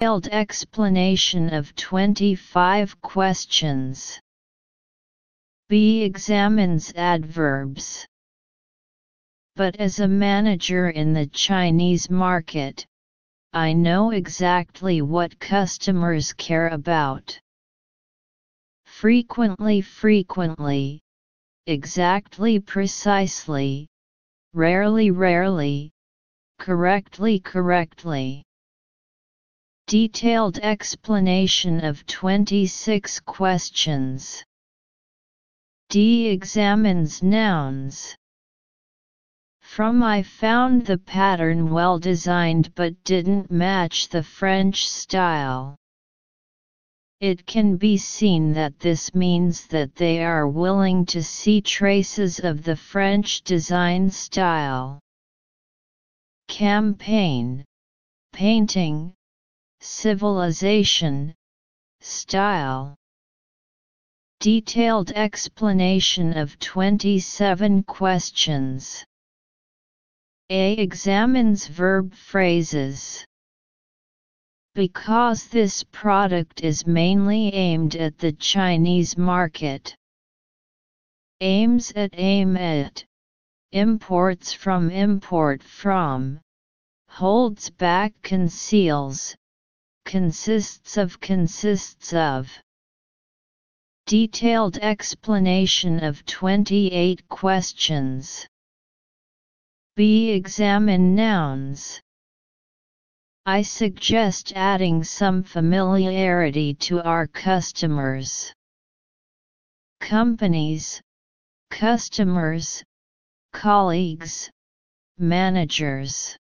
Detailed explanation of 25 questions. B examines adverbs. But as a manager in the Chinese market, I know exactly what customers care about. Frequently, exactly, precisely, rarely, correctly. Detailed explanation of 26 questions. D examines nouns. From I found the pattern well designed but didn't match the French style. It can be seen that this means that they are willing to see traces of the French design style. Campaign, painting, civilization, style. Detailed explanation of 27 questions. A examines verb phrases. Because this product is mainly aimed at the Chinese market. Aims at, imports from import from, holds back conceals, consists of. Detailed explanation of 28 questions. B examine nouns. I suggest adding some familiarity to our customers. Companies, customers, colleagues, managers.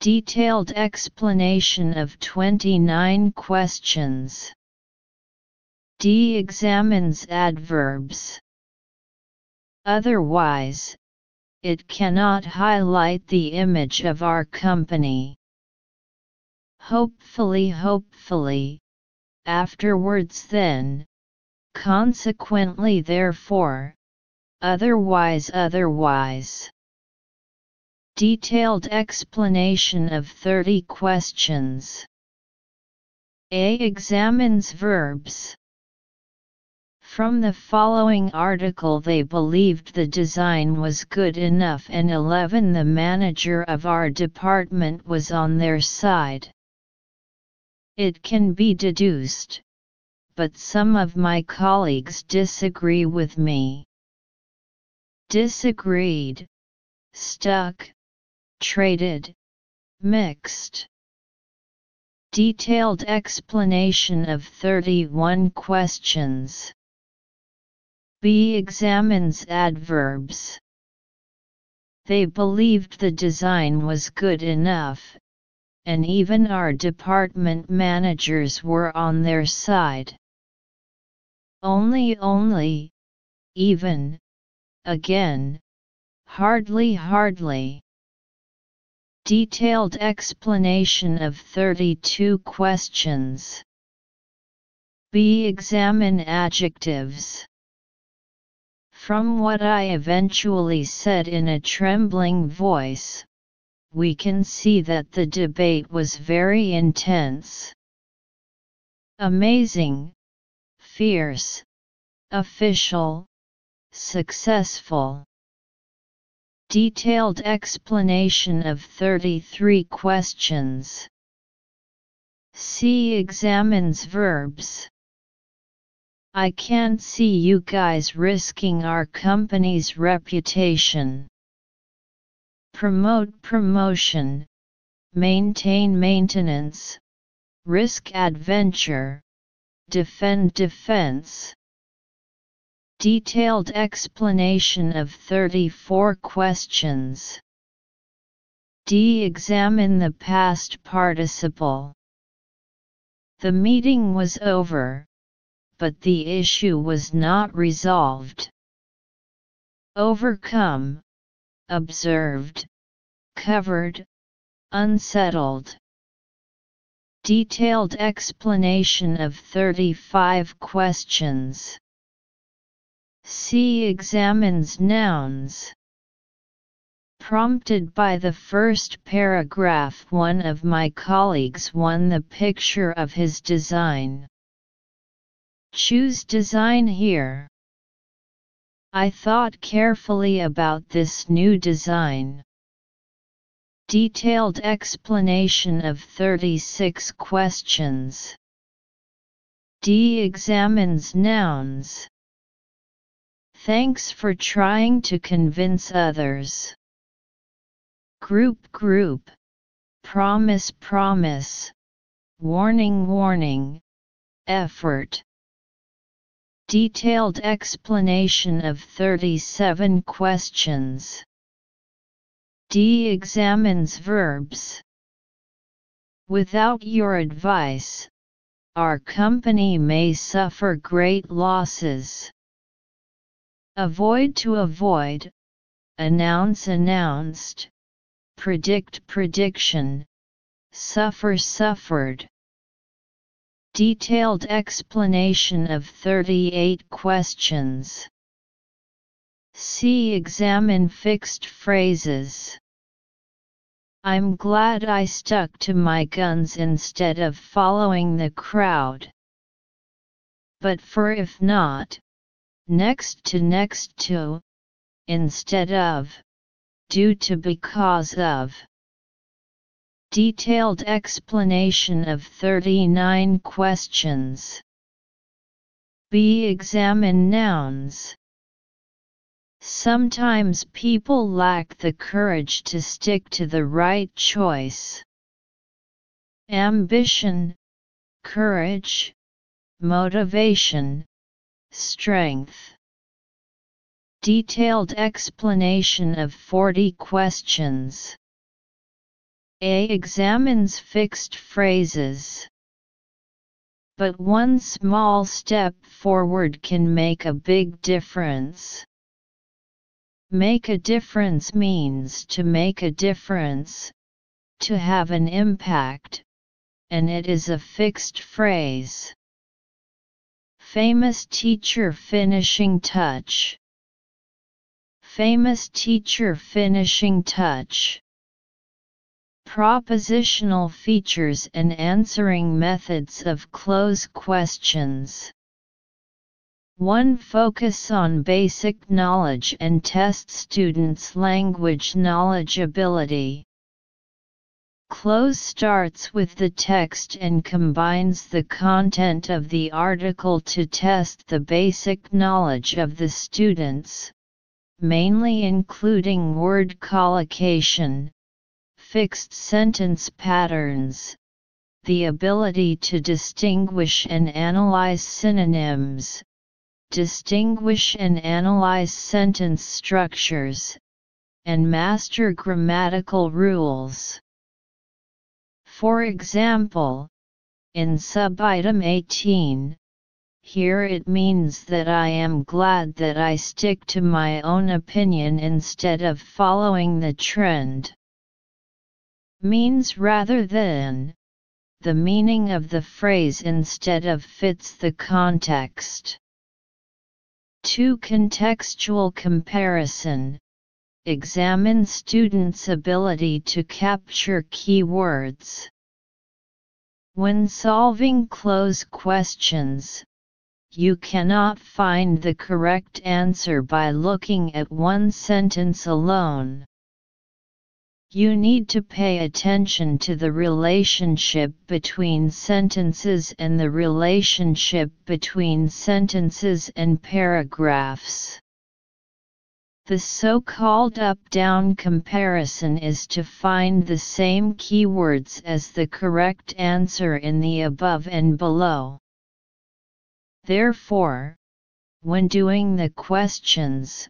Detailed explanation of 29 questions. D examines adverbs. Otherwise, it cannot highlight the image of our company. Hopefully, afterwards then, consequently therefore, otherwise. Detailed explanation of 30 questions. A examines verbs. From the following article they believed the design was good enough and 11 the manager of our department was on their side. It can be deduced, but some of my colleagues disagree with me. Disagreed, stuck, traded, mixed. Detailed explanation of 31 questions. B examines adverbs. They believed the design was good enough. And even our department managers were on their side. Only, even, again, hardly. Detailed explanation of 32 questions. B examine adjectives. From what I eventually said in a trembling voice, we can see that the debate was very intense. Amazing, fierce, official, successful. Detailed explanation of 33 questions. C examines verbs. I can't see you guys risking our company's reputation. Promote promotion, maintain maintenance, risk adventure, defend defense. Detailed explanation of 34 questions. D examine the past participle. The meeting was over, but the issue was not resolved. Overcome. Observed, covered, unsettled. Detailed explanation of 35 questions. C examines nouns. Prompted by the first paragraph, one of my colleagues won the picture of his design. Choose design here. I thought carefully about this new design. Detailed explanation of 36 questions. D examines nouns. Thanks for trying to convince others. Group, promise, warning, effort. Detailed explanation of 37 questions. D examines verbs. Without your advice, our company may suffer great losses. Avoid to avoid, announced. Prediction, suffered. Detailed explanation of 38 questions. See examine fixed phrases. I'm glad I stuck to my guns instead of following the crowd. But for if not, next to, instead of, due to, because of. Detailed explanation of 39 questions. B examine nouns. Sometimes people lack the courage to stick to the right choice. Ambition, courage, motivation, strength. Detailed explanation of 40 questions. A examines fixed phrases. But one small step forward can make a big difference. Make a difference means to make a difference, to have an impact, and it is a fixed phrase. Famous teacher finishing touch. Famous teacher finishing touch. Propositional features and answering methods of close questions. One focus on basic knowledge and test students' language knowledge ability. Close starts with the text and combines the content of the article to test the basic knowledge of the students, mainly including word collocation, fixed sentence patterns, the ability to distinguish and analyze synonyms, distinguish and analyze sentence structures, and master grammatical rules. For example, in sub-item 18, here it means that I am glad that I stick to my own opinion instead of following the trend. Means rather than, the meaning of the phrase instead of fits the context. 2. Contextual comparison. Examine students' ability to capture keywords. When solving close questions, you cannot find the correct answer by looking at one sentence alone. You need to pay attention to the relationship between sentences and the relationship between sentences and paragraphs. The so-called up-down comparison is to find the same keywords as the correct answer in the above and below. Therefore, when doing the questions,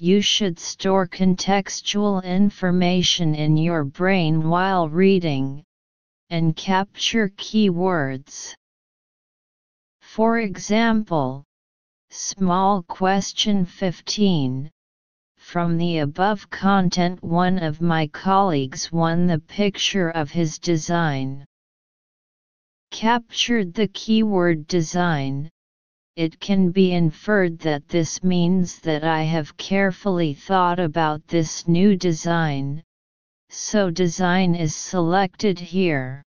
you should store contextual information in your brain while reading, and capture keywords. For example, small question 15. From the above content, one of my colleagues won the picture of his design. Captured the keyword design, it can be inferred that this means that I have carefully thought about this new design, so design is selected here.